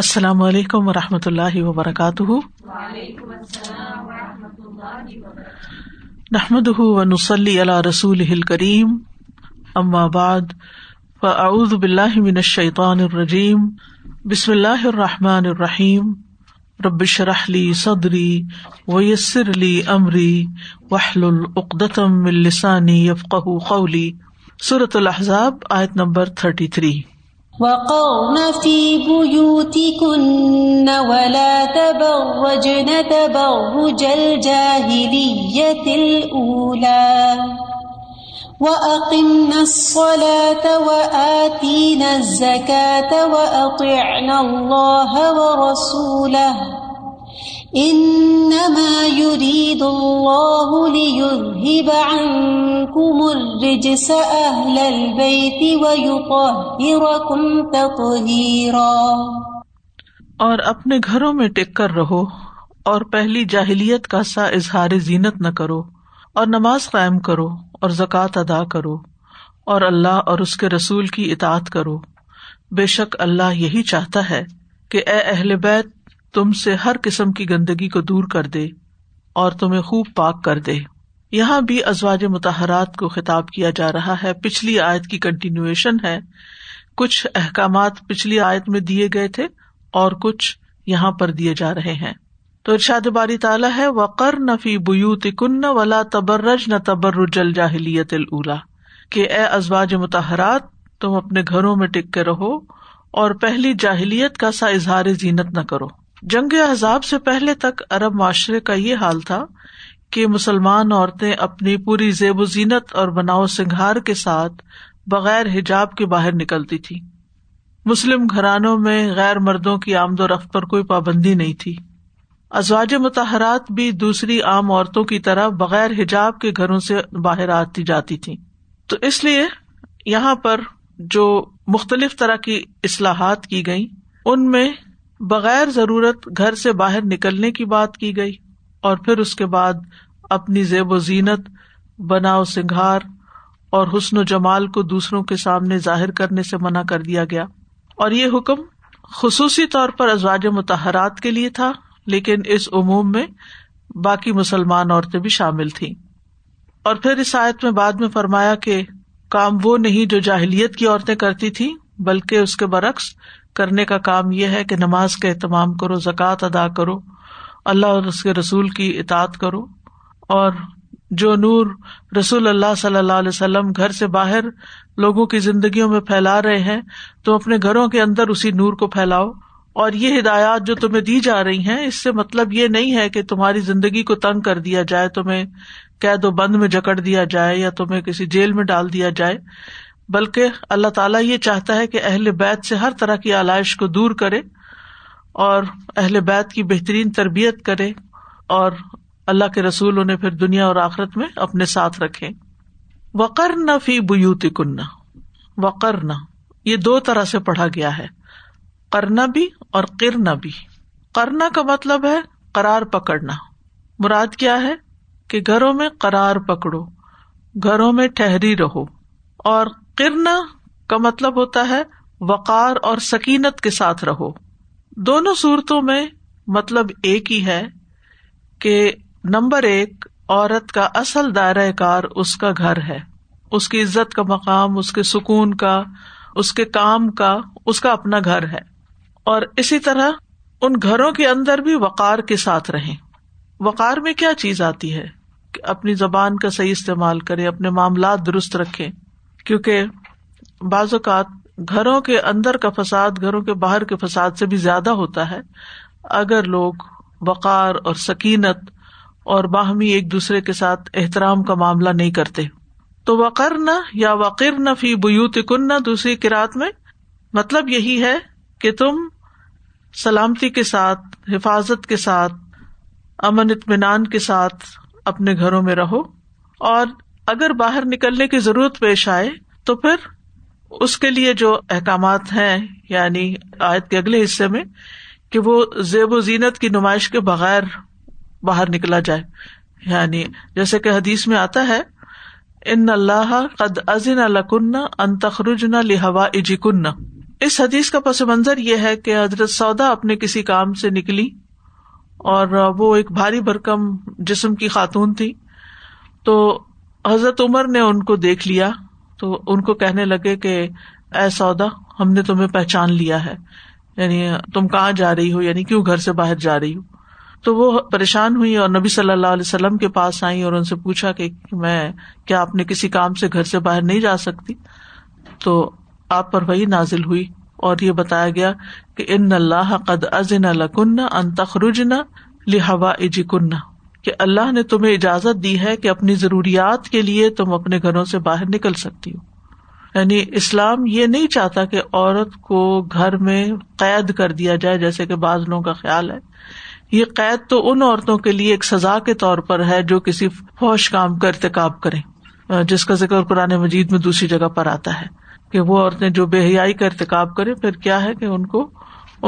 السلام علیکم ورحمۃ اللہ وبرکاتہ. وعلیکم السلام ورحمۃ اللہ وبرکاتہ. نحمدہ ونصلی علی رسولہ الکریم. اما بعد فاعوذ باللہ من الشیطان الرجیم. بسم اللہ الرحمن الرحیم. رب اشرح لی صدری ویسر لی امری واحلل عقدۃ من لسانی یفقہوا قولی. سورۃ الاحزاب آیت نمبر 33. وقرن في بيوتكن ولا تبرجن تبرج الجاهلية الأولى وأقمن الصلاة وآتين الزكاة وأطعن الله ورسوله إنما يريد الله ليذهب عنكم الرجس أهل البيت ويطهركم تطهيرا. اور اپنے گھروں میں ٹک کر رہو اور پہلی جاہلیت کا سا اظہار زینت نہ کرو اور نماز قائم کرو اور زکوٰۃ ادا کرو اور اللہ اور اس کے رسول کی اطاعت کرو. بے شک اللہ یہی چاہتا ہے کہ اے اہل بیت تم سے ہر قسم کی گندگی کو دور کر دے اور تمہیں خوب پاک کر دے. یہاں بھی ازواج مطہرات کو خطاب کیا جا رہا ہے. پچھلی آیت کی کنٹینیویشن ہے. کچھ احکامات پچھلی آیت میں دیے گئے تھے اور کچھ یہاں پر دیے جا رہے ہیں. تو ارشاد باری تعالیٰ ہے وَقَرْنَ فِي بُيُوتِكُنَّ وَلَا تَبَرَّجْنَ تَبَرُّجَ الْجَاهِلِيَّةِ الْأُولَىٰ کہ اے ازواج مطہرات تم اپنے گھروں میں ٹک کے رہو اور پہلی جاہلیت کا سا اظہار زینت نہ کرو. جنگ احزاب سے پہلے تک عرب معاشرے کا یہ حال تھا کہ مسلمان عورتیں اپنی پوری زیب و زینت اور بناؤ سنگھار کے ساتھ بغیر حجاب کے باہر نکلتی تھی. مسلم گھرانوں میں غیر مردوں کی آمد و رفت پر کوئی پابندی نہیں تھی. ازواج مطہرات بھی دوسری عام عورتوں کی طرح بغیر حجاب کے گھروں سے باہر آتی جاتی تھیں. تو اس لیے یہاں پر جو مختلف طرح کی اصلاحات کی گئیں ان میں بغیر ضرورت گھر سے باہر نکلنے کی بات کی گئی اور پھر اس کے بعد اپنی زیب و زینت بناؤ سنگھار اور حسن و جمال کو دوسروں کے سامنے ظاہر کرنے سے منع کر دیا گیا. اور یہ حکم خصوصی طور پر ازواج مطہرات کے لیے تھا لیکن اس عموم میں باقی مسلمان عورتیں بھی شامل تھیں. اور پھر اس آیت میں بعد میں فرمایا کہ کام وہ نہیں جو جاہلیت کی عورتیں کرتی تھیں بلکہ اس کے برعکس کرنے کا کام یہ ہے کہ نماز کا اہتمام کرو, زکوٰۃ ادا کرو, اللہ اور اس کے رسول کی اطاعت کرو. اور جو نور رسول اللہ صلی اللہ علیہ وسلم گھر سے باہر لوگوں کی زندگیوں میں پھیلا رہے ہیں تو اپنے گھروں کے اندر اسی نور کو پھیلاؤ. اور یہ ہدایات جو تمہیں دی جا رہی ہیں اس سے مطلب یہ نہیں ہے کہ تمہاری زندگی کو تنگ کر دیا جائے, تمہیں قید و بند میں جکڑ دیا جائے یا تمہیں کسی جیل میں ڈال دیا جائے, بلکہ اللہ تعالیٰ یہ چاہتا ہے کہ اہل بیت سے ہر طرح کی آلائش کو دور کرے اور اہل بیت کی بہترین تربیت کرے اور اللہ کے رسول انہیں پھر دنیا اور آخرت میں اپنے ساتھ رکھے. وقرن فی بیوتکن, وقرن یہ دو طرح سے پڑھا گیا ہے, قرنا بھی اور قرنا بھی. قرنا کا مطلب ہے قرار پکڑنا. مراد کیا ہے کہ گھروں میں قرار پکڑو, گھروں میں ٹھہری رہو. اور قرنا کا مطلب ہوتا ہے وقار اور سکینت کے ساتھ رہو. دونوں صورتوں میں مطلب ایک ہی ہے کہ نمبر ایک, عورت کا اصل دائرہ کار اس کا گھر ہے, اس کی عزت کا مقام, اس کے سکون کا, اس کے کام کا, اس کا اپنا گھر ہے. اور اسی طرح ان گھروں کے اندر بھی وقار کے ساتھ رہیں. وقار میں کیا چیز آتی ہے کہ اپنی زبان کا صحیح استعمال کریں, اپنے معاملات درست رکھیں, کیونکہ بعض اوقات گھروں کے اندر کا فساد گھروں کے باہر کے فساد سے بھی زیادہ ہوتا ہے. اگر لوگ وقار اور سکینت اور باہمی ایک دوسرے کے ساتھ احترام کا معاملہ نہیں کرتے تو وقرن یا وقرن فی بیوتکن دوسری قرات میں مطلب یہی ہے کہ تم سلامتی کے ساتھ, حفاظت کے ساتھ, امن اطمینان کے ساتھ اپنے گھروں میں رہو. اور اگر باہر نکلنے کی ضرورت پیش آئے تو پھر اس کے لیے جو احکامات ہیں یعنی آیت کے اگلے حصے میں کہ وہ زیب و زینت کی نمائش کے بغیر باہر نکلا جائے. یعنی جیسے کہ حدیث میں آتا ہے ان اللہ قد اذن لکن ان تخرجن لہوائجکن, اس حدیث کا پس منظر یہ ہے کہ حضرت سودا اپنے کسی کام سے نکلی اور وہ ایک بھاری بھرکم جسم کی خاتون تھی، تو حضرت عمر نے ان کو دیکھ لیا تو ان کو کہنے لگے کہ اے سودا، ہم نے تمہیں پہچان لیا ہے، یعنی تم کہاں جا رہی ہو، یعنی کیوں گھر سے باہر جا رہی ہو؟ تو وہ پریشان ہوئی اور نبی صلی اللہ علیہ وسلم کے پاس آئی اور ان سے پوچھا کہ میں کیا اپنے کسی کام سے گھر سے باہر نہیں جا سکتی؟ تو آپ پر وحی نازل ہوئی اور یہ بتایا گیا کہ ان اللہ قد اذن لکن ان تخرجن لحوائجکن، کہ اللہ نے تمہیں اجازت دی ہے کہ اپنی ضروریات کے لیے تم اپنے گھروں سے باہر نکل سکتی ہو. یعنی اسلام یہ نہیں چاہتا کہ عورت کو گھر میں قید کر دیا جائے جیسے کہ بعض لوگوں کا خیال ہے. یہ قید تو ان عورتوں کے لیے ایک سزا کے طور پر ہے جو کسی فحش کام کا ارتکاب کریں، جس کا ذکر قرآن مجید میں دوسری جگہ پر آتا ہے کہ وہ عورتیں جو بے حیائی کا ارتکاب کریں پھر کیا ہے کہ ان کو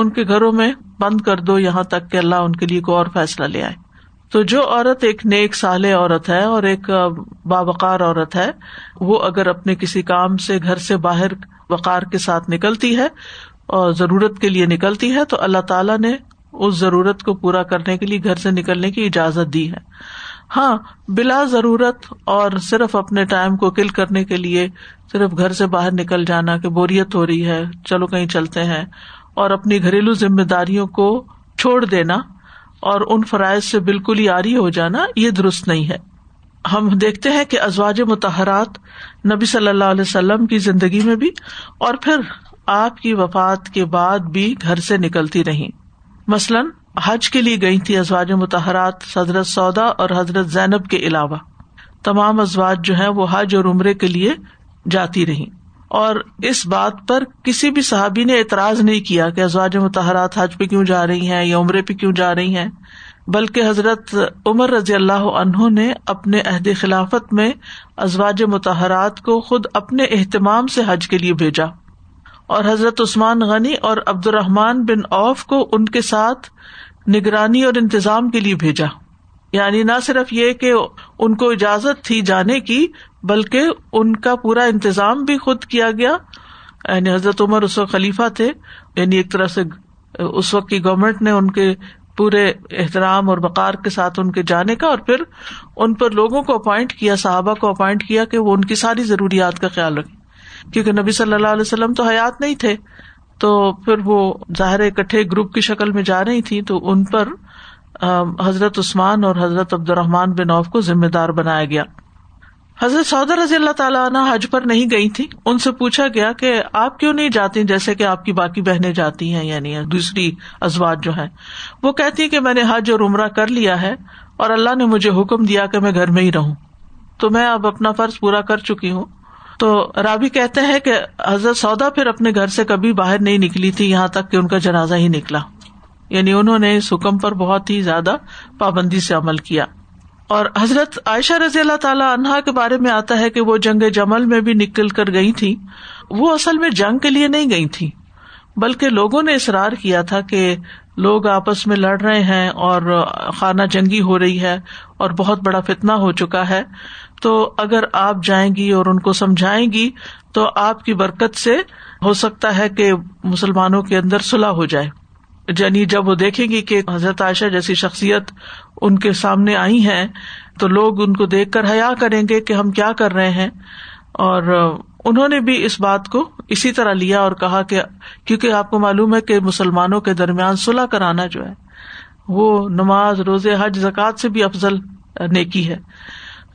ان کے گھروں میں بند کر دو یہاں تک کہ اللہ ان کے لیے کوئی اور فیصلہ لے آئے. تو جو عورت ایک نیک صالح عورت ہے اور ایک باوقار عورت ہے، وہ اگر اپنے کسی کام سے گھر سے باہر وقار کے ساتھ نکلتی ہے اور ضرورت کے لیے نکلتی ہے تو اللہ تعالیٰ نے اس ضرورت کو پورا کرنے کے لیے گھر سے نکلنے کی اجازت دی ہے. ہاں، بلا ضرورت اور صرف اپنے ٹائم کو کل کرنے کے لیے صرف گھر سے باہر نکل جانا کہ بوریت ہو رہی ہے چلو کہیں چلتے ہیں، اور اپنی گھریلو ذمہ داریوں کو چھوڑ دینا اور ان فرائض سے بالکل ہی عاری ہو جانا، یہ درست نہیں ہے. ہم دیکھتے ہیں کہ ازواج مطہرات نبی صلی اللہ علیہ وسلم کی زندگی میں بھی اور پھر آپ کی وفات کے بعد بھی گھر سے نکلتی رہیں. مثلاً حج کے لیے گئی تھی ازواج مطہرات حضرت سودا اور حضرت زینب کے علاوہ. تمام ازواج جو ہیں وہ حج اور عمرے کے لیے جاتی رہیں، اور اس بات پر کسی بھی صحابی نے اعتراض نہیں کیا کہ ازواج مطہرات حج پہ کیوں جا رہی ہیں یا عمرے پہ کیوں جا رہی ہیں، بلکہ حضرت عمر رضی اللہ عنہ نے اپنے عہد خلافت میں ازواج مطہرات کو خود اپنے اہتمام سے حج کے لیے بھیجا، اور حضرت عثمان غنی اور عبد الرحمن بن عوف کو ان کے ساتھ نگرانی اور انتظام کے لیے بھیجا. یعنی نہ صرف یہ کہ ان کو اجازت تھی جانے کی بلکہ ان کا پورا انتظام بھی خود کیا گیا. یعنی حضرت عمر اس وقت خلیفہ تھے، یعنی ایک طرح سے اس وقت کی گورنمنٹ نے ان کے پورے احترام اور وقار کے ساتھ ان کے جانے کا، اور پھر ان پر لوگوں کو اپوائنٹ کیا، صحابہ کو اپوائنٹ کیا کہ وہ ان کی ساری ضروریات کا خیال رکھیں، کیونکہ نبی صلی اللہ علیہ وسلم تو حیات نہیں تھے. تو پھر وہ ظاہر اکٹھے گروپ کی شکل میں جا رہی تھی، تو ان پر حضرت عثمان اور حضرت عبد الرحمن بن عوف کو ذمہ دار بنایا گیا. حضرت سعودہ رضی اللہ تعالیٰ عنہ حج پر نہیں گئی تھی. ان سے پوچھا گیا کہ آپ کیوں نہیں جاتی جیسے کہ آپ کی باقی بہنیں جاتی ہیں، یعنی دوسری ازواج جو ہیں. وہ کہتی ہیں کہ میں نے حج اور عمرہ کر لیا ہے اور اللہ نے مجھے حکم دیا کہ میں گھر میں ہی رہوں، تو میں اب اپنا فرض پورا کر چکی ہوں. تو راوی کہتے ہیں کہ حضرت سودا پھر اپنے گھر سے کبھی باہر نہیں نکلی تھی یہاں تک کہ ان کا جنازہ ہی نکلا. یعنی انہوں نے اس حکم پر بہت ہی زیادہ پابندی سے عمل کیا. اور حضرت عائشہ رضی اللہ تعالی عنہا کے بارے میں آتا ہے کہ وہ جنگ جمل میں بھی نکل کر گئی تھی. وہ اصل میں جنگ کے لیے نہیں گئی تھی بلکہ لوگوں نے اصرار کیا تھا کہ لوگ آپس میں لڑ رہے ہیں اور خانہ جنگی ہو رہی ہے اور بہت بڑا فتنہ ہو چکا ہے، تو اگر آپ جائیں گی اور ان کو سمجھائیں گی تو آپ کی برکت سے ہو سکتا ہے کہ مسلمانوں کے اندر صلح ہو جائے. یعنی جب وہ دیکھیں گی کہ حضرت عائشہ جیسی شخصیت ان کے سامنے آئی ہیں تو لوگ ان کو دیکھ کر حیا کریں گے کہ ہم کیا کر رہے ہیں. اور انہوں نے بھی اس بات کو اسی طرح لیا اور کہا کہ کیونکہ آپ کو معلوم ہے کہ مسلمانوں کے درمیان صلح کرانا جو ہے وہ نماز، روزے، حج، زکوٰۃ سے بھی افضل نیکی ہے.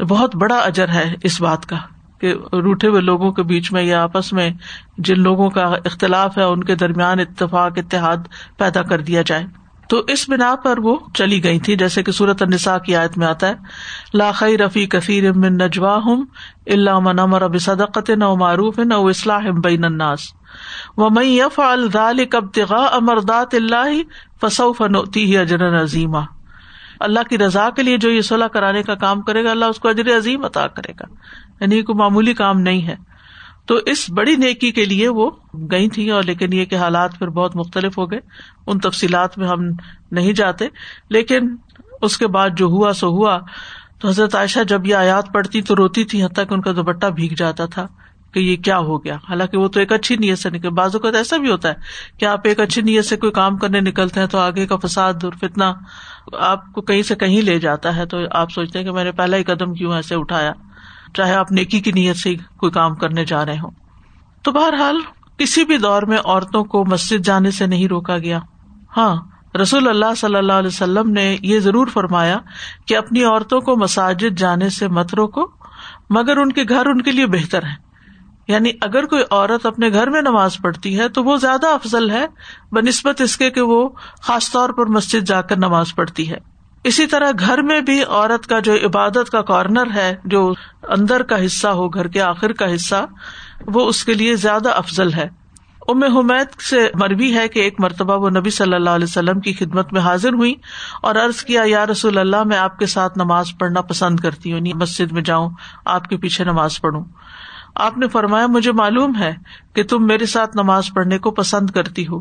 بہت بڑا اجر ہے اس بات کا کہ روٹھے ہوئے لوگوں کے بیچ میں یا آپس میں جن لوگوں کا اختلاف ہے ان کے درمیان اتفاق، اتحاد پیدا کر دیا جائے. تو اس بنا پر وہ چلی گئی تھی جیسے کہ سورۃ النساء کی آیت میں آتا ہے لا خیر فی کثیر من نجواہم الا من امر بصدقۃ او معروف او اصلاح بین الناس ومن یفعل ذلک ابتغاء مرضات اللہ فسوف نؤتیہ اجرا عظیما. اللہ کی رضا کے لیے جو یہ صلح کرانے کا کام کرے گا اللہ اس کو اجر عظیم عطا کرے گا. یعنی کوئی معمولی کام نہیں ہے. تو اس بڑی نیکی کے لیے وہ گئی تھی، اور لیکن یہ کہ حالات پھر بہت مختلف ہو گئے، ان تفصیلات میں ہم نہیں جاتے. لیکن اس کے بعد جو ہوا سو ہوا. تو حضرت عائشہ جب یہ آیات پڑھتی تو روتی تھی، حتیٰ کہ ان کا دوپٹہ بھیگ جاتا تھا کہ یہ کیا ہو گیا. حالانکہ وہ تو ایک اچھی نیت سے نکل. بعض اوقات ایسا بھی ہوتا ہے کہ آپ ایک اچھی نیت سے کوئی کام کرنے نکلتے ہیں تو آگے کا فساد اور فتنہ آپ کو کہیں سے کہیں لے جاتا ہے. تو آپ سوچتے ہیں کہ میں نے پہلا ہی قدم کیوں ایسے اٹھایا, چاہے آپ نیکی کی نیت سے کوئی کام کرنے جا رہے ہوں. تو بہرحال کسی بھی دور میں عورتوں کو مسجد جانے سے نہیں روکا گیا. ہاں, رسول اللہ صلی اللہ علیہ وسلم نے یہ ضرور فرمایا کہ اپنی عورتوں کو مساجد جانے سے مت روکو, مگر ان کے گھر ان کے لیے بہتر ہیں. یعنی اگر کوئی عورت اپنے گھر میں نماز پڑھتی ہے تو وہ زیادہ افضل ہے بنسبت اس کے کہ وہ خاص طور پر مسجد جا کر نماز پڑھتی ہے. اسی طرح گھر میں بھی عورت کا جو عبادت کا کارنر ہے, جو اندر کا حصہ ہو, گھر کے آخر کا حصہ, وہ اس کے لیے زیادہ افضل ہے. ام حمید سے مروی ہے کہ ایک مرتبہ وہ نبی صلی اللہ علیہ وسلم کی خدمت میں حاضر ہوئی اور عرض کیا, یا رسول اللہ, میں آپ کے ساتھ نماز پڑھنا پسند کرتی ہوں, مسجد میں جاؤں آپ کے پیچھے نماز پڑھوں. آپ نے فرمایا, مجھے معلوم ہے کہ تم میرے ساتھ نماز پڑھنے کو پسند کرتی ہو,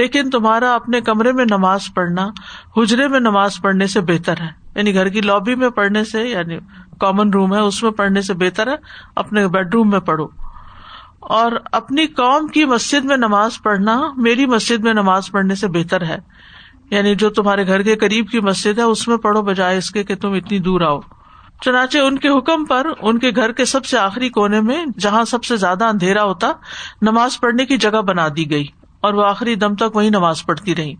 لیکن تمہارا اپنے کمرے میں نماز پڑھنا حجرے میں نماز پڑھنے سے بہتر ہے. یعنی گھر کی لابی میں پڑھنے سے, یعنی کامن روم ہے اس میں پڑھنے سے بہتر ہے اپنے بیڈ روم میں پڑھو. اور اپنی قوم کی مسجد میں نماز پڑھنا میری مسجد میں نماز پڑھنے سے بہتر ہے, یعنی جو تمہارے گھر کے قریب کی مسجد ہے اس میں پڑھو بجائے اس کے کہ تم اتنی دور آؤ. چنانچہ ان کے حکم پر ان کے گھر کے سب سے آخری کونے میں, جہاں سب سے زیادہ اندھیرا ہوتا, نماز پڑھنے کی جگہ بنا دی گئی اور وہ آخری دم تک وہیں نماز پڑھتی رہی,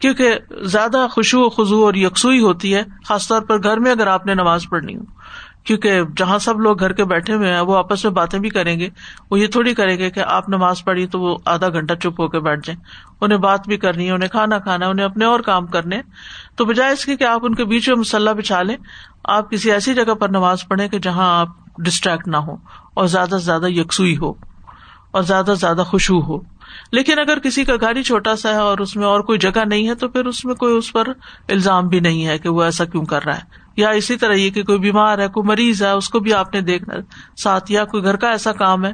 کیونکہ زیادہ خشوع و خضوع اور یکسوئی ہوتی ہے, خاص طور پر گھر میں اگر آپ نے نماز پڑھنی ہو, کیونکہ جہاں سب لوگ گھر کے بیٹھے ہوئے ہیں وہ آپس میں باتیں بھی کریں گے. وہ یہ تھوڑی کریں گے کہ آپ نماز پڑھی تو وہ آدھا گھنٹہ چپ ہو کے بیٹھ جائیں. انہیں بات بھی کرنی ہے, انہیں کھانا کھانا ہے, انہیں اپنے اور کام کرنے. تو بجائے اس کے کہ آپ ان کے بیچ میں مصلی بچھا لیں, آپ کسی ایسی جگہ پر نماز پڑھیں کہ جہاں آپ ڈسٹریکٹ نہ ہو اور زیادہ سے زیادہ یکسوئی ہو اور زیادہ سے زیادہ خشوع ہو. لیکن اگر کسی کا گھر ہی چھوٹا سا ہے اور اس میں اور کوئی جگہ نہیں ہے تو پھر اس میں کوئی اس پر الزام بھی نہیں ہے کہ وہ ایسا کیوں کر رہا ہے. یا اسی طرح یہ کہ کوئی بیمار ہے, کوئی مریض ہے, اس کو بھی آپ نے دیکھنا ساتھ, یا کوئی گھر کا ایسا کام ہے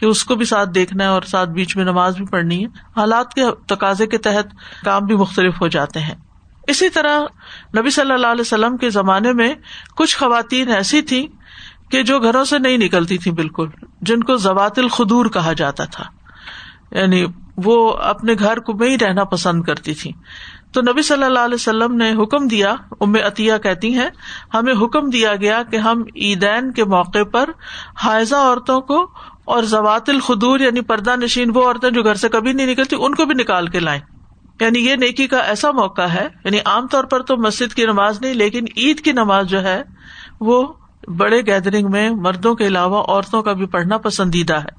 کہ اس کو بھی ساتھ دیکھنا ہے اور ساتھ بیچ میں نماز بھی پڑھنی ہے. حالات کے تقاضے کے تحت کام بھی مختلف ہو جاتے ہیں. اسی طرح نبی صلی اللہ علیہ وسلم کے زمانے میں کچھ خواتین ایسی تھیں کہ جو گھروں سے نہیں نکلتی تھیں بالکل, جن کو ذوات الخدور کہا جاتا تھا, یعنی وہ اپنے گھر کو میں ہی رہنا پسند کرتی تھیں. تو نبی صلی اللہ علیہ وسلم نے حکم دیا, ام عطیہ کہتی ہیں, ہمیں حکم دیا گیا کہ ہم عیدین کے موقع پر حائضہ عورتوں کو اور ذوات الخدور یعنی پردہ نشین وہ عورتیں جو گھر سے کبھی نہیں نکلتی ان کو بھی نکال کے لائیں. یعنی یہ نیکی کا ایسا موقع ہے, یعنی عام طور پر تو مسجد کی نماز نہیں, لیکن عید کی نماز جو ہے وہ بڑے گیدرنگ میں مردوں کے علاوہ عورتوں کا بھی پڑھنا پسندیدہ ہے.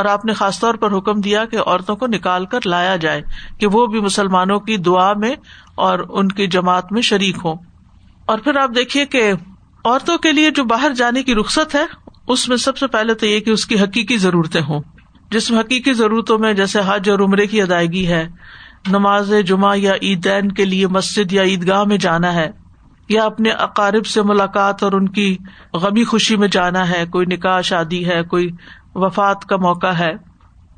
اور آپ نے خاص طور پر حکم دیا کہ عورتوں کو نکال کر لایا جائے کہ وہ بھی مسلمانوں کی دعا میں اور ان کی جماعت میں شریک ہوں. اور پھر آپ دیکھیے کہ عورتوں کے لیے جو باہر جانے کی رخصت ہے اس میں سب سے پہلے تو یہ کہ اس کی حقیقی ضرورتیں ہوں, جس میں حقیقی ضرورتوں میں جیسے حج اور عمرے کی ادائیگی ہے, نماز جمعہ یا عیدین کے لیے مسجد یا عیدگاہ میں جانا ہے, یا اپنے اقارب سے ملاقات اور ان کی غمی خوشی میں جانا ہے, کوئی نکاح شادی ہے, کوئی وفات کا موقع ہے,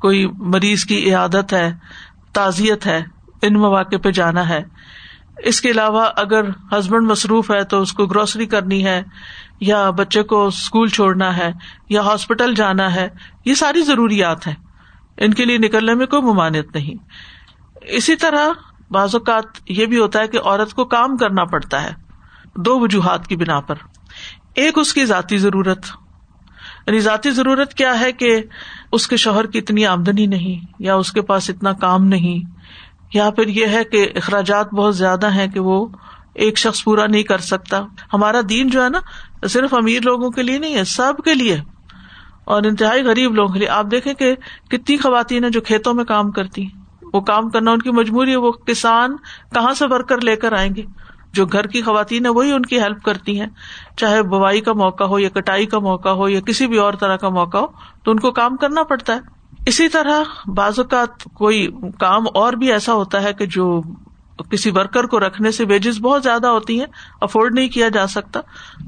کوئی مریض کی عیادت ہے, تعزیت ہے, ان مواقع پہ جانا ہے. اس کے علاوہ اگر ہسبینڈ مصروف ہے تو اس کو گروسری کرنی ہے, یا بچے کو اسکول چھوڑنا ہے, یا ہاسپٹل جانا ہے. یہ ساری ضروریات ہیں, ان کے لیے نکلنے میں کوئی ممانعت نہیں. اسی طرح بعض اوقات یہ بھی ہوتا ہے کہ عورت کو کام کرنا پڑتا ہے دو وجوہات کی بنا پر. ایک اس کی ذاتی ضرورت, یعنی ذاتی ضرورت کیا ہے کہ اس کے شوہر کی اتنی آمدنی نہیں, یا اس کے پاس اتنا کام نہیں, یا پھر یہ ہے کہ اخراجات بہت زیادہ ہیں کہ وہ ایک شخص پورا نہیں کر سکتا. ہمارا دین جو ہے نا صرف امیر لوگوں کے لیے نہیں ہے, سب کے لیے, اور انتہائی غریب لوگوں کے لیے. آپ دیکھیں کہ کتنی خواتین ہیں جو کھیتوں میں کام کرتی, وہ کام کرنا ان کی مجبوری ہے. وہ کسان کہاں سے ورکر لے کر آئیں گے؟ جو گھر کی خواتین ہیں وہی ان کی ہیلپ کرتی ہیں, چاہے بوائی کا موقع ہو یا کٹائی کا موقع ہو یا کسی بھی اور طرح کا موقع ہو, تو ان کو کام کرنا پڑتا ہے. اسی طرح بعض اوقات کوئی کام اور بھی ایسا ہوتا ہے کہ جو کسی ورکر کو رکھنے سے ویجز بہت زیادہ ہوتی ہیں, افورڈ نہیں کیا جا سکتا,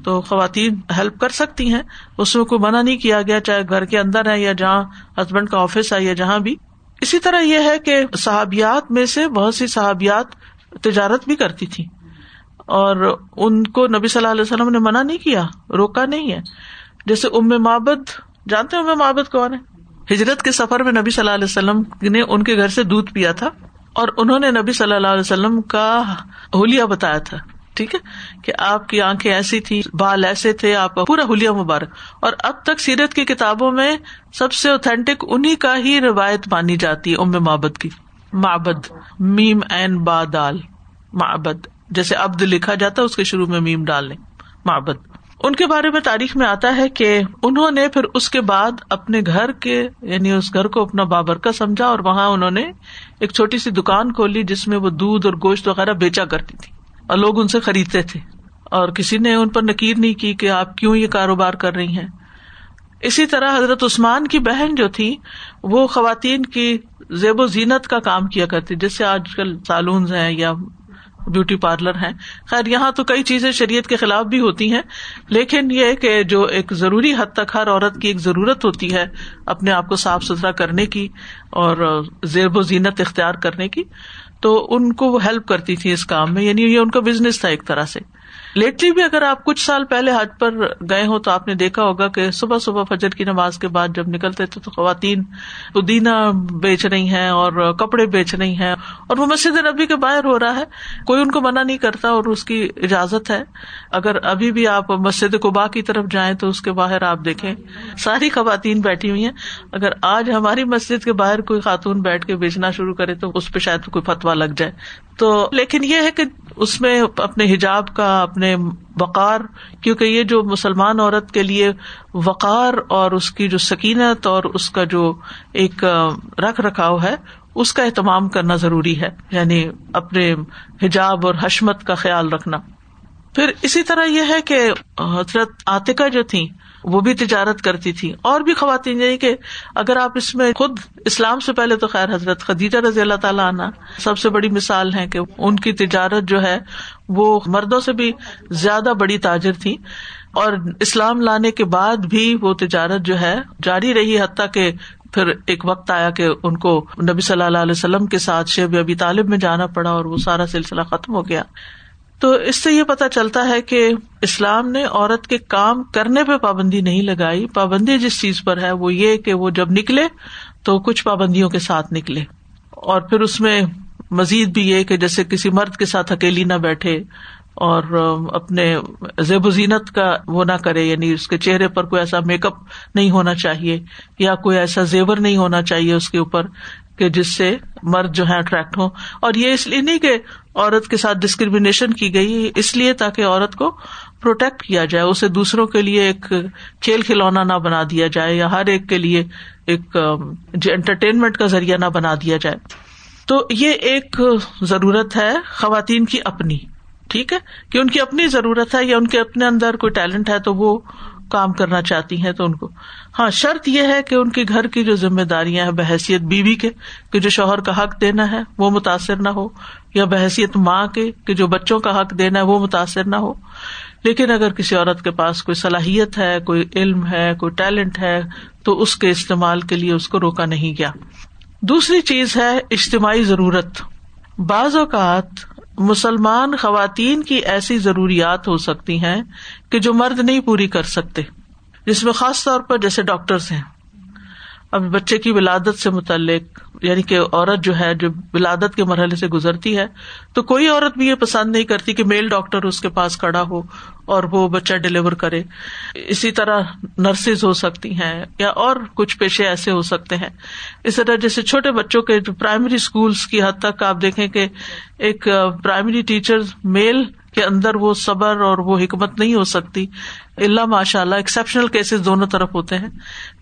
تو خواتین ہیلپ کر سکتی ہیں, اس میں کوئی منع نہیں کیا گیا, چاہے گھر کے اندر ہے یا جہاں ہسبینڈ کا آفس ہے یا جہاں بھی. اسی طرح یہ ہے کہ صحابیات میں سے بہت سی صحابیات تجارت بھی کرتی تھیں, اور ان کو نبی صلی اللہ علیہ وسلم نے منع نہیں کیا, روکا نہیں ہے. جیسے ام معبد جانتے ہو میں معبد کون ہے؟ ہجرت کے سفر میں نبی صلی اللہ علیہ وسلم نے ان کے گھر سے دودھ پیا تھا اور انہوں نے نبی صلی اللہ علیہ وسلم کا حلیہ بتایا تھا، ٹھیک ہے، کہ آپ کی آنکھیں ایسی تھی، بال ایسے تھے، آپ کا پورا حلیہ مبارک. اور اب تک سیرت کی کتابوں میں سب سے اوتھینٹک انہی کا ہی روایت مانی جاتی ہے، ام معبد کی. معبد میم عین با دال، معبد، جیسے عبد لکھا جاتا ہے اس کے شروع میں میم ڈال لیں، معبد. ان کے بارے میں تاریخ میں آتا ہے کہ انہوں نے پھر اس کے بعد اپنے گھر کے، یعنی اس گھر کو اپنا بابرکت سمجھا، اور وہاں انہوں نے ایک چھوٹی سی دکان کھولی جس میں وہ دودھ اور گوشت وغیرہ بیچا کرتی تھی اور لوگ ان سے خریدتے تھے، اور کسی نے ان پر نکیر نہیں کی کہ آپ کیوں یہ کاروبار کر رہی ہیں. اسی طرح حضرت عثمان کی بہن جو تھی وہ خواتین کی زیب و زینت کا کام کیا کرتی، جس سے آج کل سالونز ہیں یا بیوٹی پارلر ہیں. خیر یہاں تو کئی چیزیں شریعت کے خلاف بھی ہوتی ہیں، لیکن یہ کہ جو ایک ضروری حد تک ہر عورت کی ایک ضرورت ہوتی ہے اپنے آپ کو صاف ستھرا کرنے کی اور زیب و زینت اختیار کرنے کی، تو ان کو وہ ہیلپ کرتی تھی اس کام میں، یعنی یہ ان کا بزنس تھا ایک طرح سے. لیٹلی بھی اگر آپ کچھ سال پہلے حج پر گئے ہو تو آپ نے دیکھا ہوگا کہ صبح صبح فجر کی نماز کے بعد جب نکلتے تھے تو خواتین پودینہ بیچ رہی ہیں اور کپڑے بیچ رہی ہیں، اور وہ مسجد نبی کے باہر ہو رہا ہے، کوئی ان کو منع نہیں کرتا اور اس کی اجازت ہے. اگر ابھی بھی آپ مسجد قباء کی طرف جائیں تو اس کے باہر آپ دیکھیں ساری خواتین بیٹھی ہوئی ہیں. اگر آج ہماری مسجد کے باہر کوئی خاتون بیٹھ کے بیچنا شروع کرے تو اس پہ شاید کوئی فتوا لگ جائے. تو لیکن یہ ہے کہ اس میں اپنے حجاب کا، اپنے وقار، کیونکہ یہ جو مسلمان عورت کے لیے وقار اور اس کی جو سکینت اور اس کا جو ایک رکھ رکھاؤ ہے اس کا اہتمام کرنا ضروری ہے، یعنی اپنے حجاب اور حشمت کا خیال رکھنا. پھر اسی طرح یہ ہے کہ حضرت عاتقہ جو تھیں وہ بھی تجارت کرتی تھی، اور بھی خواتین، یعنی کہ اگر آپ اس میں خود اسلام سے پہلے تو خیر حضرت خدیجہ رضی اللہ تعالیٰ عنہ سب سے بڑی مثال ہیں کہ ان کی تجارت جو ہے وہ مردوں سے بھی زیادہ بڑی تاجر تھی، اور اسلام لانے کے بعد بھی وہ تجارت جو ہے جاری رہی، حتیٰ کہ پھر ایک وقت آیا کہ ان کو نبی صلی اللہ علیہ وسلم کے ساتھ شیب ابی طالب میں جانا پڑا اور وہ سارا سلسلہ ختم ہو گیا. تو اس سے یہ پتا چلتا ہے کہ اسلام نے عورت کے کام کرنے پہ پابندی نہیں لگائی. پابندی جس چیز پر ہے وہ یہ کہ وہ جب نکلے تو کچھ پابندیوں کے ساتھ نکلے، اور پھر اس میں مزید بھی یہ کہ جیسے کسی مرد کے ساتھ اکیلی نہ بیٹھے اور اپنے زیب و زینت کا وہ نہ کرے، یعنی اس کے چہرے پر کوئی ایسا میک اپ نہیں ہونا چاہیے یا کوئی ایسا زیور نہیں ہونا چاہیے اس کے اوپر کہ جس سے مرد جو ہیں اٹریکٹ ہوں. اور یہ اس لیے نہیں کہ عورت کے ساتھ ڈسکریمنیشن کی گئی، اس لیے تاکہ عورت کو پروٹیکٹ کیا جائے، اسے دوسروں کے لیے ایک کھیل کھلونا نہ بنا دیا جائے یا ہر ایک کے لیے ایک انٹرٹینمنٹ کا ذریعہ نہ بنا دیا جائے. تو یہ ایک ضرورت ہے خواتین کی اپنی، ٹھیک ہے، کہ ان کی اپنی ضرورت ہے یا ان کے اپنے اندر کوئی ٹیلنٹ ہے تو وہ کام کرنا چاہتی ہیں تو ان کو. ہاں شرط یہ ہے کہ ان کے گھر کی جو ذمہ داریاں ہیں بحیثیت بیوی کے کہ جو شوہر کا حق دینا ہے وہ متاثر نہ ہو، یا بحیثیت ماں کے کہ جو بچوں کا حق دینا ہے وہ متاثر نہ ہو. لیکن اگر کسی عورت کے پاس کوئی صلاحیت ہے، کوئی علم ہے، کوئی ٹیلنٹ ہے تو اس کے استعمال کے لیے اس کو روکا نہیں گیا. دوسری چیز ہے اجتماعی ضرورت. بعض اوقات مسلمان خواتین کی ایسی ضروریات ہو سکتی ہیں کہ جو مرد نہیں پوری کر سکتے، جس میں خاص طور پر جیسے ڈاکٹرز ہیں. اب بچے کی ولادت سے متعلق، یعنی کہ عورت جو ہے جو ولادت کے مرحلے سے گزرتی ہے تو کوئی عورت بھی یہ پسند نہیں کرتی کہ میل ڈاکٹر اس کے پاس کھڑا ہو اور وہ بچہ ڈیلیور کرے. اسی طرح نرسز ہو سکتی ہیں یا اور کچھ پیشے ایسے ہو سکتے ہیں. اس طرح جیسے چھوٹے بچوں کے پرائمری سکولز کی حد تک آپ دیکھیں کہ ایک پرائمری ٹیچر میل کے اندر وہ صبر اور وہ حکمت نہیں ہو سکتی، الا ماشاء اللہ، ایکسیپشنل کیسز دونوں طرف ہوتے ہیں،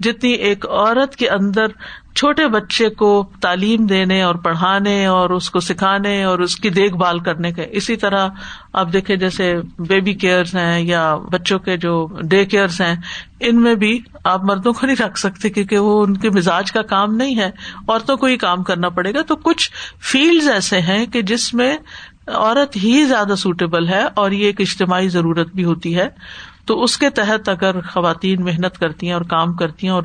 جتنی ایک عورت کے اندر چھوٹے بچے کو تعلیم دینے اور پڑھانے اور اس کو سکھانے اور اس کی دیکھ بھال کرنے کے. اسی طرح آپ دیکھیں جیسے بیبی کیئرز ہیں یا بچوں کے جو ڈے کیئرز ہیں، ان میں بھی آپ مردوں کو نہیں رکھ سکتے کیونکہ وہ ان کے مزاج کا کام نہیں ہے، عورتوں کو ہی کام کرنا پڑے گا. تو کچھ فیلڈز ایسے ہیں کہ جس میں عورت ہی زیادہ سوٹیبل ہے اور یہ ایک اجتماعی ضرورت بھی ہوتی ہے. تو اس کے تحت اگر خواتین محنت کرتی ہیں اور کام کرتی ہیں اور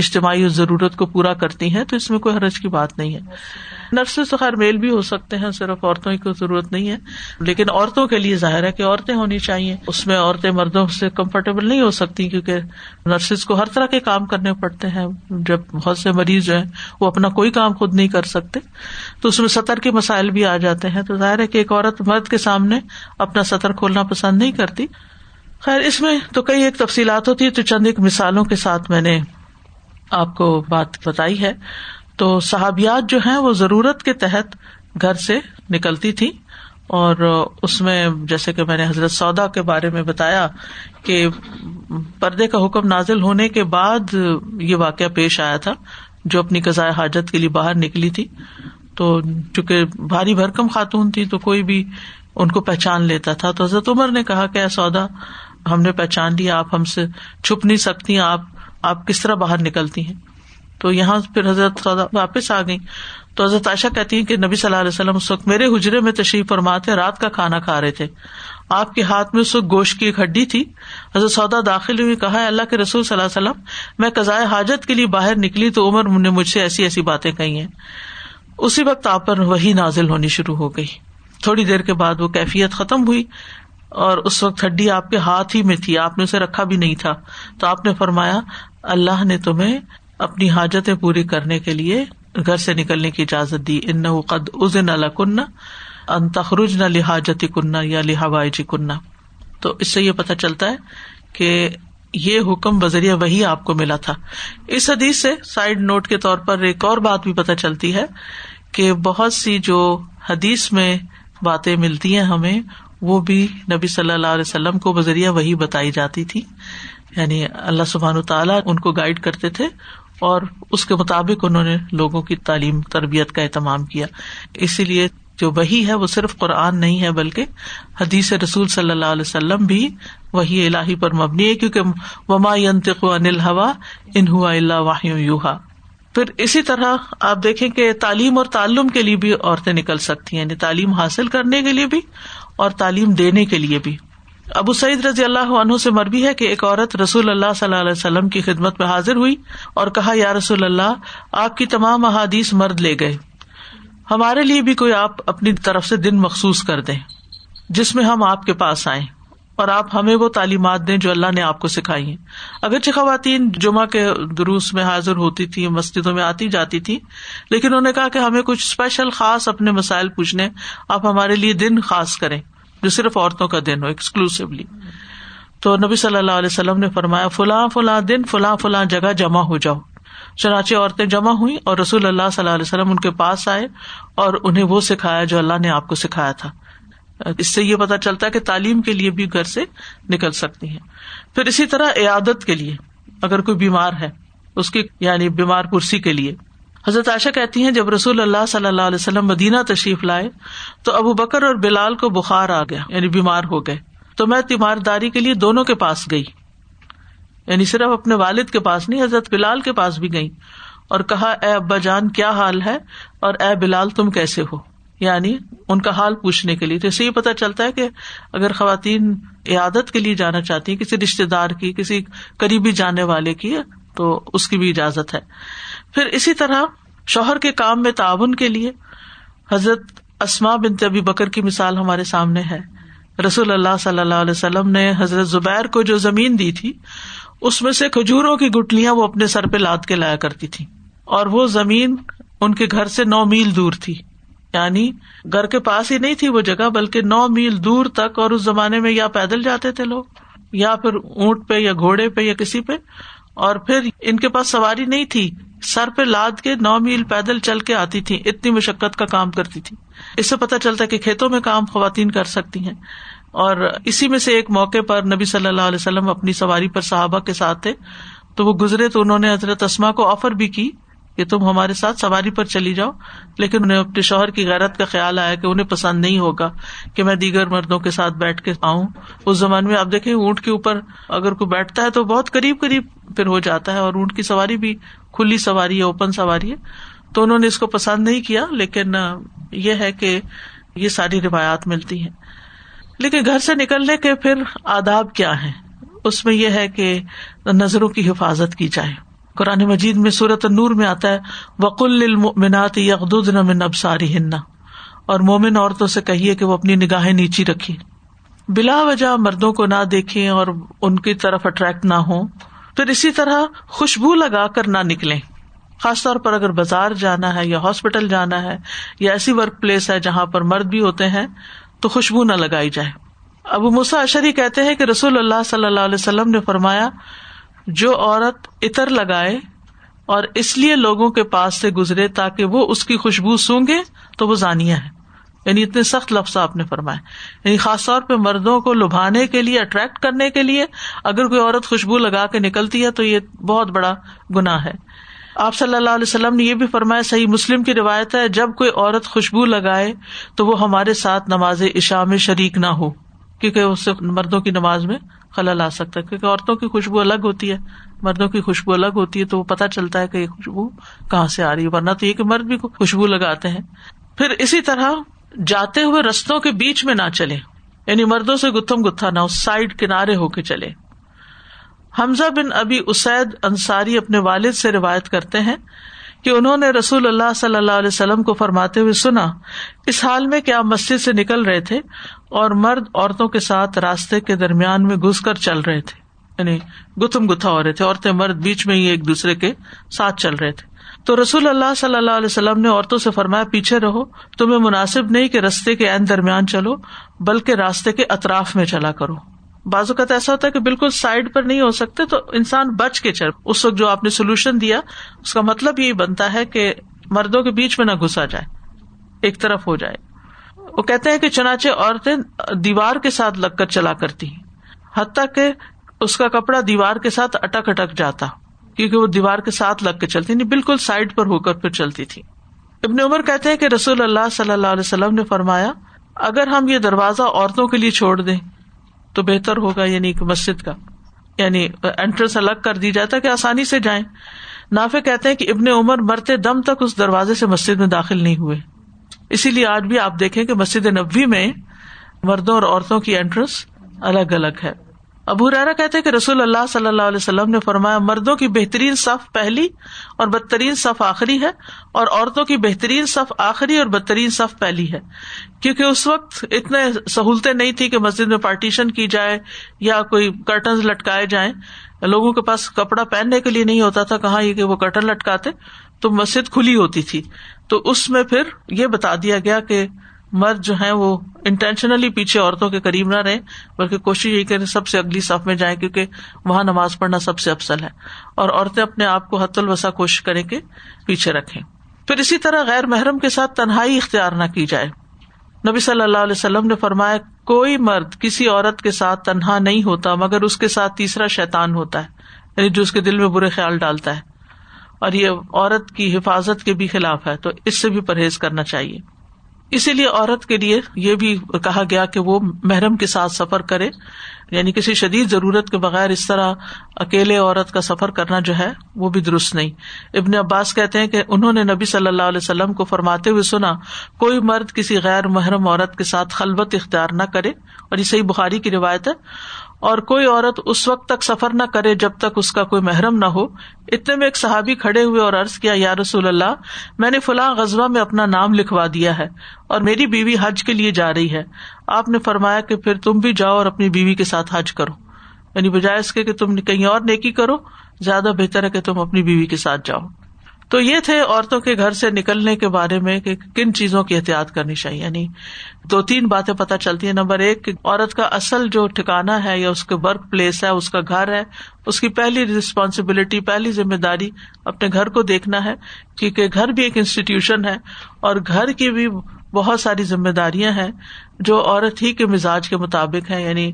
اجتماعی ضرورت کو پورا کرتی ہیں تو اس میں کوئی حرج کی بات نہیں ہے. نرسز تو خیر میل بھی ہو سکتے ہیں، صرف عورتوں کی ضرورت نہیں ہے، لیکن عورتوں کے لیے ظاہر ہے کہ عورتیں ہونی چاہیے، اس میں عورتیں مردوں سے کمفرٹیبل نہیں ہو سکتی، کیونکہ نرسز کو ہر طرح کے کام کرنے پڑتے ہیں، جب بہت سے مریض جو ہیں وہ اپنا کوئی کام خود نہیں کر سکتے، تو اس میں سطر کے مسائل بھی آ جاتے ہیں، تو ظاہر ہے کہ ایک عورت مرد کے سامنے اپنا سطر کھولنا پسند نہیں کرتی۔ خیر اس میں تو کئی ایک تفصیلات ہوتی ہے، تو چند ایک مثالوں کے ساتھ میں نے آپ کو بات بتائی ہے۔ تو صحابیات جو ہیں وہ ضرورت کے تحت گھر سے نکلتی تھیں، اور اس میں جیسے کہ میں نے حضرت سودا کے بارے میں بتایا کہ پردے کا حکم نازل ہونے کے بعد یہ واقعہ پیش آیا تھا، جو اپنی قضاء حاجت کے لیے باہر نکلی تھی، تو چونکہ بھاری بھرکم خاتون تھی تو کوئی بھی ان کو پہچان لیتا تھا، تو حضرت عمر نے کہا کہ اے سودا، ہم نے پہچان لیا، آپ ہم سے چھپ نہیں سکتی، آپ کس طرح باہر نکلتی ہیں؟ تو یہاں پھر حضرت سودا واپس آ گئی، تو حضرت عائشہ کہتی ہیں کہ نبی صلی اللہ علیہ وسلم اس وقت میرے حجرے میں تشریف فرما تھے، رات کا کھانا کھا رہے تھے، آپ کے ہاتھ میں اس وقت گوشت کی ایک ہڈی تھی۔ حضرت سودا داخل ہوئی، کہا اللہ کے رسول صلی اللہ علیہ وسلم، میں قضائے حاجت کے لیے باہر نکلی تو عمر نے مجھ سے ایسی ایسی باتیں کہی ہیں۔ اسی وقت آپ پر وحی نازل ہونی شروع ہو گئی، تھوڑی دیر کے بعد وہ کیفیت ختم ہوئی، اور اس وقت ہڈی آپ کے ہاتھ ہی میں تھی، آپ نے اسے رکھا بھی نہیں تھا، تو آپ نے فرمایا اللہ نے تمہیں اپنی حاجتیں پوری کرنے کے لیے گھر سے نکلنے کی اجازت دی، انہ قد اذن لکن ان تخرجن لحاجتکن یا لحوائجکن۔ تو اس سے یہ پتہ چلتا ہے کہ یہ حکم بذریعہ وحی آپ کو ملا تھا۔ اس حدیث سے سائیڈ نوٹ کے طور پر ایک اور بات بھی پتہ چلتی ہے کہ بہت سی جو حدیث میں باتیں ملتی ہیں ہمیں، وہ بھی نبی صلی اللہ علیہ وسلم کو بذریعہ وحی بتائی جاتی تھی، یعنی اللہ سبحانہ و تعالیٰ ان کو گائیڈ کرتے تھے، اور اس کے مطابق انہوں نے لوگوں کی تعلیم تربیت کا اہتمام کیا۔ اسی لیے جو وحی ہے وہ صرف قرآن نہیں ہے، بلکہ حدیث رسول صلی اللہ علیہ وسلم بھی وحی الہی پر مبنی ہے، کیونکہ وما ینطق عن الهوى ان هو الا وحی یوحی۔ پھر اسی طرح آپ دیکھیں کہ تعلیم اور تعلم کے لیے بھی عورتیں نکل سکتی ہیں، یعنی تعلیم حاصل کرنے کے لیے بھی اور تعلیم دینے کے لیے بھی۔ ابو سعید رضی اللہ عنہ سے مروی ہے کہ ایک عورت رسول اللہ صلی اللہ علیہ وسلم کی خدمت میں حاضر ہوئی اور کہا یا رسول اللہ، آپ کی تمام احادیث مرد لے گئے، ہمارے لیے بھی کوئی آپ اپنی طرف سے دن مخصوص کر دیں جس میں ہم آپ کے پاس آئیں اور آپ ہمیں وہ تعلیمات دیں جو اللہ نے آپ کو سکھائی ہیں۔ اگرچہ خواتین جمعہ کے دروس میں حاضر ہوتی تھیں، مسجدوں میں آتی جاتی تھیں، لیکن انہوں نے کہا کہ ہمیں کچھ اسپیشل خاص اپنے مسائل پوچھنے، آپ ہمارے لیے دن خاص کریں جو صرف عورتوں کا دن ہو، ایکسکلوسیولی۔ تو نبی صلی اللہ علیہ وسلم نے فرمایا فلاں فلاں دن فلاں فلاں جگہ جمع ہو جاؤ۔ چنانچہ عورتیں جمع ہوئیں اور رسول اللہ صلی اللہ علیہ وسلم ان کے پاس آئے اور انہیں وہ سکھایا جو اللہ نے آپ کو سکھایا تھا۔ اس سے یہ پتہ چلتا ہے کہ تعلیم کے لیے بھی گھر سے نکل سکتی ہیں۔ پھر اسی طرح عیادت کے لیے، اگر کوئی بیمار ہے اس کی یعنی بیمار پرسی کے لیے، حضرت عائشہ کہتی ہیں جب رسول اللہ صلی اللہ علیہ وسلم مدینہ تشریف لائے تو ابو بکر اور بلال کو بخار آ گیا، یعنی بیمار ہو گئے، تو میں تیمارداری کے لیے دونوں کے پاس گئی، یعنی صرف اپنے والد کے پاس نہیں، حضرت بلال کے پاس بھی گئی، اور کہا اے ابا جان کیا حال ہے اور اے بلال تم کیسے ہو، یعنی ان کا حال پوچھنے کے لیے۔ تو اسے یہ پتہ چلتا ہے کہ اگر خواتین عیادت کے لیے جانا چاہتی ہیں، کسی رشتے دار کی، کسی قریبی جانے والے کی، تو اس کی بھی اجازت ہے۔ پھر اسی طرح شوہر کے کام میں تعاون کے لیے حضرت اسماء بنت ابی بکر کی مثال ہمارے سامنے ہے۔ رسول اللہ صلی اللہ علیہ وسلم نے حضرت زبیر کو جو زمین دی تھی، اس میں سے کھجوروں کی گٹھلیاں وہ اپنے سر پہ لاد کے لایا کرتی تھی، اور وہ زمین ان کے گھر سے 9 میل دور تھی، یعنی گھر کے پاس ہی نہیں تھی وہ جگہ، بلکہ 9 میل دور تک، اور اس زمانے میں یا پیدل جاتے تھے لوگ، یا پھر اونٹ پہ یا گھوڑے پہ یا کسی پہ، اور پھر ان کے پاس سواری نہیں تھی، سر پہ لاد کے 9 میل پیدل چل کے آتی تھی، اتنی مشقت کا کام کرتی تھی۔ اس سے پتہ چلتا ہے کہ کھیتوں میں کام خواتین کر سکتی ہیں۔ اور اسی میں سے ایک موقع پر نبی صلی اللہ علیہ وسلم اپنی سواری پر صحابہ کے ساتھ تھے، تو وہ گزرے تو انہوں نے حضرت اسماء کو آفر بھی کی کہ تم ہمارے ساتھ سواری پر چلی جاؤ، لیکن انہیں اپنے شوہر کی غیرت کا خیال آیا کہ انہیں پسند نہیں ہوگا کہ میں دیگر مردوں کے ساتھ بیٹھ کے آؤں۔ اس زمانے میں آپ دیکھیں اونٹ کے اوپر اگر کوئی بیٹھتا ہے تو بہت قریب قریب پھر ہو جاتا ہے، اور اونٹ کی سواری بھی کھلی سواری ہے، اوپن سواری ہے، تو انہوں نے اس کو پسند نہیں کیا۔ لیکن یہ ہے کہ یہ ساری روایات ملتی ہیں۔ لیکن گھر سے نکلنے کے پھر آداب کیا ہیں، اس میں یہ ہے کہ نظروں کی حفاظت کی جائے، قرآن مجید میں سورۃ النور میں آتا ہے وَقُلْ لِلْمُؤْمِنَاتِ يَغْضُضْنَ مِنْ أَبْصَارِهِنَّ، اور مومن عورتوں سے کہیے کہ وہ اپنی نگاہیں نیچی رکھیں، بلا وجہ مردوں کو نہ دیکھیں اور ان کی طرف اٹریکٹ نہ ہوں، پھر اسی طرح خوشبو لگا کر نہ نکلیں، خاص طور پر اگر بازار جانا ہے یا ہاسپٹل جانا ہے یا ایسی ورک پلیس ہے جہاں پر مرد بھی ہوتے ہیں تو خوشبو نہ لگائی جائے۔ ابو موسیٰ اشعری کہتے ہیں کہ رسول اللہ صلی اللہ علیہ وسلم نے فرمایا، جو عورت عطر لگائے اور اس لیے لوگوں کے پاس سے گزرے تاکہ وہ اس کی خوشبو سونگے تو وہ زانیہ ہے، یعنی اتنے سخت لفظ آپ نے فرمائے، یعنی خاص طور پہ مردوں کو لبھانے کے لیے، اٹریکٹ کرنے کے لیے اگر کوئی عورت خوشبو لگا کے نکلتی ہے تو یہ بہت بڑا گناہ ہے۔ آپ صلی اللہ علیہ وسلم نے یہ بھی فرمایا، صحیح مسلم کی روایت ہے، جب کوئی عورت خوشبو لگائے تو وہ ہمارے ساتھ نماز عشاء میں شریک نہ ہو، کیونکہ اس سے مردوں کی نماز میں خلل آ سکتا ہے، کیونکہ عورتوں کی خوشبو الگ ہوتی ہے، مردوں کی خوشبو الگ ہوتی ہے، تو وہ پتہ چلتا ہے کہ یہ خوشبو کہاں سے آ رہی ہے، ورنہ تو یہ کہ مرد بھی خوشبو لگاتے ہیں۔ پھر اسی طرح جاتے ہوئے رستوں کے بیچ میں نہ چلے، یعنی مردوں سے گتھم گتھا نہ، اس سائڈ کنارے ہو کے چلے۔ حمزہ بن ابی اسید انصاری اپنے والد سے روایت کرتے ہیں کہ انہوں نے رسول اللہ صلی اللہ علیہ وسلم کو فرماتے ہوئے سنا، اس حال میں کہ آپ مسجد سے نکل رہے تھے اور مرد عورتوں کے ساتھ راستے کے درمیان میں گھس کر چل رہے تھے، یعنی گتھم گتھا ہو رہے تھے، عورتیں مرد بیچ میں ہی ایک دوسرے کے ساتھ چل رہے تھے، تو رسول اللہ صلی اللہ علیہ وسلم نے عورتوں سے فرمایا، پیچھے رہو، تمہیں مناسب نہیں کہ راستے کے عین درمیان چلو، بلکہ راستے کے اطراف میں چلا کرو۔ بعض اوقات ایسا ہوتا ہے کہ بالکل سائڈ پر نہیں ہو سکتے تو انسان بچ کے چل، اس وقت جو آپ نے سولوشن دیا اس کا مطلب یہی بنتا ہے کہ مردوں کے بیچ میں نہ گھسا جائے، ایک طرف ہو جائے۔ وہ کہتے ہیں کہ چنانچہ عورتیں دیوار کے ساتھ لگ کر چلا کرتی ہیں، حتیٰ کہ اس کا کپڑا دیوار کے ساتھ اٹک اٹک جاتا، کیونکہ وہ دیوار کے ساتھ لگ کے چلتی، نہیں بالکل سائڈ پر ہو کر پھر چلتی تھی۔ ابن عمر کہتے ہیں کہ رسول اللہ صلی اللہ علیہ وسلم نے فرمایا، اگر ہم یہ دروازہ عورتوں کے لیے چھوڑ دیں تو بہتر ہوگا، یعنی مسجد کا، یعنی انٹرنس الگ کر دی جاتا کہ آسانی سے جائیں۔ نافع کہتے ہیں کہ ابن عمر مرتے دم تک اس دروازے سے مسجد میں داخل نہیں ہوئے، اسی لیے آج بھی آپ دیکھیں کہ مسجد نبوی میں مردوں اور عورتوں کی انٹرنس الگ الگ ہے۔ ابو ہریرہ کہتے ہیں کہ رسول اللہ صلی اللہ علیہ وسلم نے فرمایا، مردوں کی بہترین صف پہلی اور بدترین صف آخری ہے، اور عورتوں کی بہترین صف آخری اور بدترین صف پہلی ہے، کیونکہ اس وقت اتنے سہولتیں نہیں تھی کہ مسجد میں پارٹیشن کی جائے یا کوئی کرٹنز لٹکائے جائیں، لوگوں کے پاس کپڑا پہننے کے لیے نہیں ہوتا تھا، کہاں یہ کہ وہ کرٹن لٹکاتے، تو مسجد کھلی ہوتی تھی، تو اس میں پھر یہ بتا دیا گیا کہ مرد جو ہیں وہ انٹینشنلی پیچھے عورتوں کے قریب نہ رہیں، بلکہ کوشش یہی کریں سب سے اگلی صف میں جائیں، کیونکہ وہاں نماز پڑھنا سب سے افضل ہے، اور عورتیں اپنے آپ کو حد الوسع کوشش کریں کہ پیچھے رکھیں۔ پھر اسی طرح غیر محرم کے ساتھ تنہائی اختیار نہ کی جائے۔ نبی صلی اللہ علیہ وسلم نے فرمایا، کوئی مرد کسی عورت کے ساتھ تنہا نہیں ہوتا مگر اس کے ساتھ تیسرا شیطان ہوتا ہے، یعنی جو اس کے دل میں برے خیال ڈالتا ہے، اور یہ عورت کی حفاظت کے بھی خلاف ہے، تو اس سے بھی پرہیز کرنا چاہیے۔ اسی لیے عورت کے لیے یہ بھی کہا گیا کہ وہ محرم کے ساتھ سفر کرے، یعنی کسی شدید ضرورت کے بغیر اس طرح اکیلے عورت کا سفر کرنا جو ہے وہ بھی درست نہیں۔ ابن عباس کہتے ہیں کہ انہوں نے نبی صلی اللہ علیہ وسلم کو فرماتے ہوئے سنا، کوئی مرد کسی غیر محرم عورت کے ساتھ خلوت اختیار نہ کرے، اور یہ صحیح بخاری کی روایت ہے، اور کوئی عورت اس وقت تک سفر نہ کرے جب تک اس کا کوئی محرم نہ ہو۔ اتنے میں ایک صحابی کھڑے ہوئے اور عرض کیا، یا رسول اللہ، میں نے فلاں غزوہ میں اپنا نام لکھوا دیا ہے اور میری بیوی حج کے لیے جا رہی ہے۔ آپ نے فرمایا کہ پھر تم بھی جاؤ اور اپنی بیوی کے ساتھ حج کرو، یعنی بجائے اس کے کہ تم کہیں اور نیکی کرو، زیادہ بہتر ہے کہ تم اپنی بیوی کے ساتھ جاؤ۔ تو یہ تھے عورتوں کے گھر سے نکلنے کے بارے میں کہ کن چیزوں کی احتیاط کرنی چاہیے، یعنی دو تین باتیں پتہ چلتی ہیں۔ نمبر ایک، عورت کا اصل جو ٹھکانہ ہے یا اس کے ورک پلیس ہے، اس کا گھر ہے، اس کی پہلی رسپانسبلٹی، پہلی ذمہ داری اپنے گھر کو دیکھنا ہے، کیونکہ گھر بھی ایک انسٹیٹیوشن ہے اور گھر کی بھی بہت ساری ذمہ داریاں ہیں جو عورت ہی کے مزاج کے مطابق ہیں، یعنی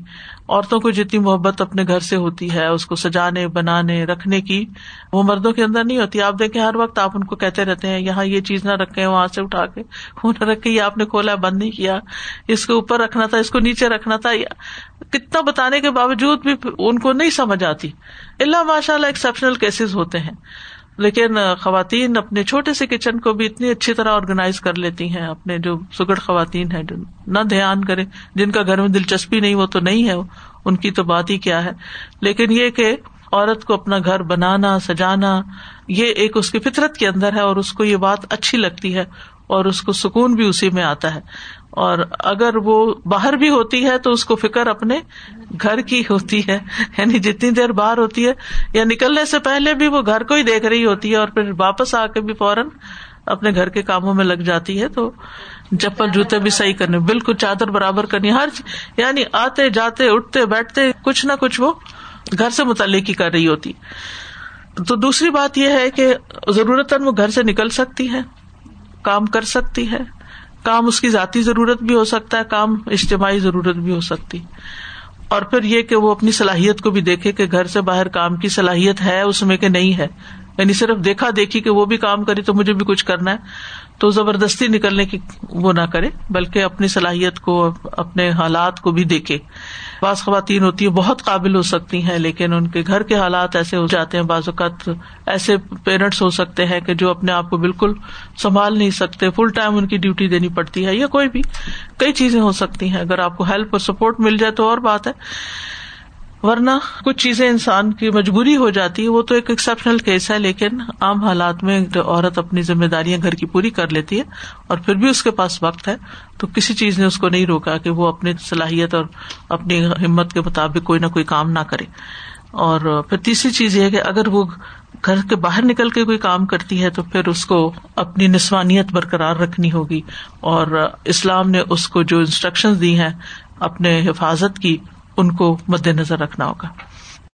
عورتوں کو جتنی محبت اپنے گھر سے ہوتی ہے، اس کو سجانے بنانے رکھنے کی، وہ مردوں کے اندر نہیں ہوتی۔ آپ دیکھیں ہر وقت آپ ان کو کہتے رہتے ہیں، یہاں یہ چیز نہ رکھیں، وہاں سے اٹھا کے وہ نہ رکھیں، یہ آپ نے کھولا بند نہیں کیا، اس کے اوپر رکھنا تھا، اس کو نیچے رکھنا تھا، کتنا بتانے کے باوجود بھی ان کو نہیں سمجھ آتی، الا ماشاء اللہ ایکسیپشنل کیسز ہوتے ہیں، لیکن خواتین اپنے چھوٹے سے کچن کو بھی اتنی اچھی طرح آرگنائز کر لیتی ہیں، اپنے جو سگڑ خواتین ہیں جو نہ دھیان کریں، جن کا گھر میں دلچسپی نہیں، وہ تو نہیں ہے، ان کی تو بات ہی کیا ہے، لیکن یہ کہ عورت کو اپنا گھر بنانا سجانا یہ ایک اس کی فطرت کے اندر ہے اور اس کو یہ بات اچھی لگتی ہے اور اس کو سکون بھی اسی میں آتا ہے. اور اگر وہ باہر بھی ہوتی ہے تو اس کو فکر اپنے گھر کی ہوتی ہے, یعنی جتنی دیر باہر ہوتی ہے یا نکلنے سے پہلے بھی وہ گھر کو ہی دیکھ رہی ہوتی ہے اور پھر واپس آ کے بھی فوراً اپنے گھر کے کاموں میں لگ جاتی ہے. تو چپل جوتے بھی صحیح کرنے, بالکل چادر برابر کرنی, ہر یعنی آتے جاتے اٹھتے بیٹھتے کچھ نہ کچھ وہ گھر سے متعلق ہی کر رہی ہوتی. تو دوسری بات یہ ہے کہ ضرورتاً وہ گھر سے نکل سکتی ہے, کام کر سکتی ہے, کام اس کی ذاتی ضرورت بھی ہو سکتا ہے, کام اجتماعی ضرورت بھی ہو سکتی. اور پھر یہ کہ وہ اپنی صلاحیت کو بھی دیکھے کہ گھر سے باہر کام کی صلاحیت ہے اس میں کہ نہیں ہے, یعنی صرف دیکھا دیکھی کہ وہ بھی کام کرے تو مجھے بھی کچھ کرنا ہے, تو زبردستی نکلنے کی وہ نہ کرے بلکہ اپنی صلاحیت کو اپنے حالات کو بھی دیکھے. بعض خواتین ہوتی ہیں بہت قابل ہو سکتی ہیں لیکن ان کے گھر کے حالات ایسے ہو جاتے ہیں, بعض اوقات ایسے پیرنٹس ہو سکتے ہیں کہ جو اپنے آپ کو بالکل سنبھال نہیں سکتے, فل ٹائم ان کی ڈیوٹی دینی پڑتی ہے یا کوئی بھی کئی چیزیں ہو سکتی ہیں. اگر آپ کو ہیلپ اور سپورٹ مل جائے تو اور بات ہے, ورنہ کچھ چیزیں انسان کی مجبوری ہو جاتی ہے, وہ تو ایک ایکسیپشنل کیس ہے. لیکن عام حالات میں عورت اپنی ذمہ داریاں گھر کی پوری کر لیتی ہے اور پھر بھی اس کے پاس وقت ہے, تو کسی چیز نے اس کو نہیں روکا کہ وہ اپنی صلاحیت اور اپنی ہمت کے مطابق کوئی نہ کوئی کام نہ کرے. اور پھر تیسری چیز یہ ہے کہ اگر وہ گھر کے باہر نکل کے کوئی کام کرتی ہے تو پھر اس کو اپنی نسوانیت برقرار رکھنی ہوگی, اور اسلام نے اس کو جو انسٹرکشنز دی ہیں اپنے حفاظت کی ان کو مد نظر رکھنا ہوگا.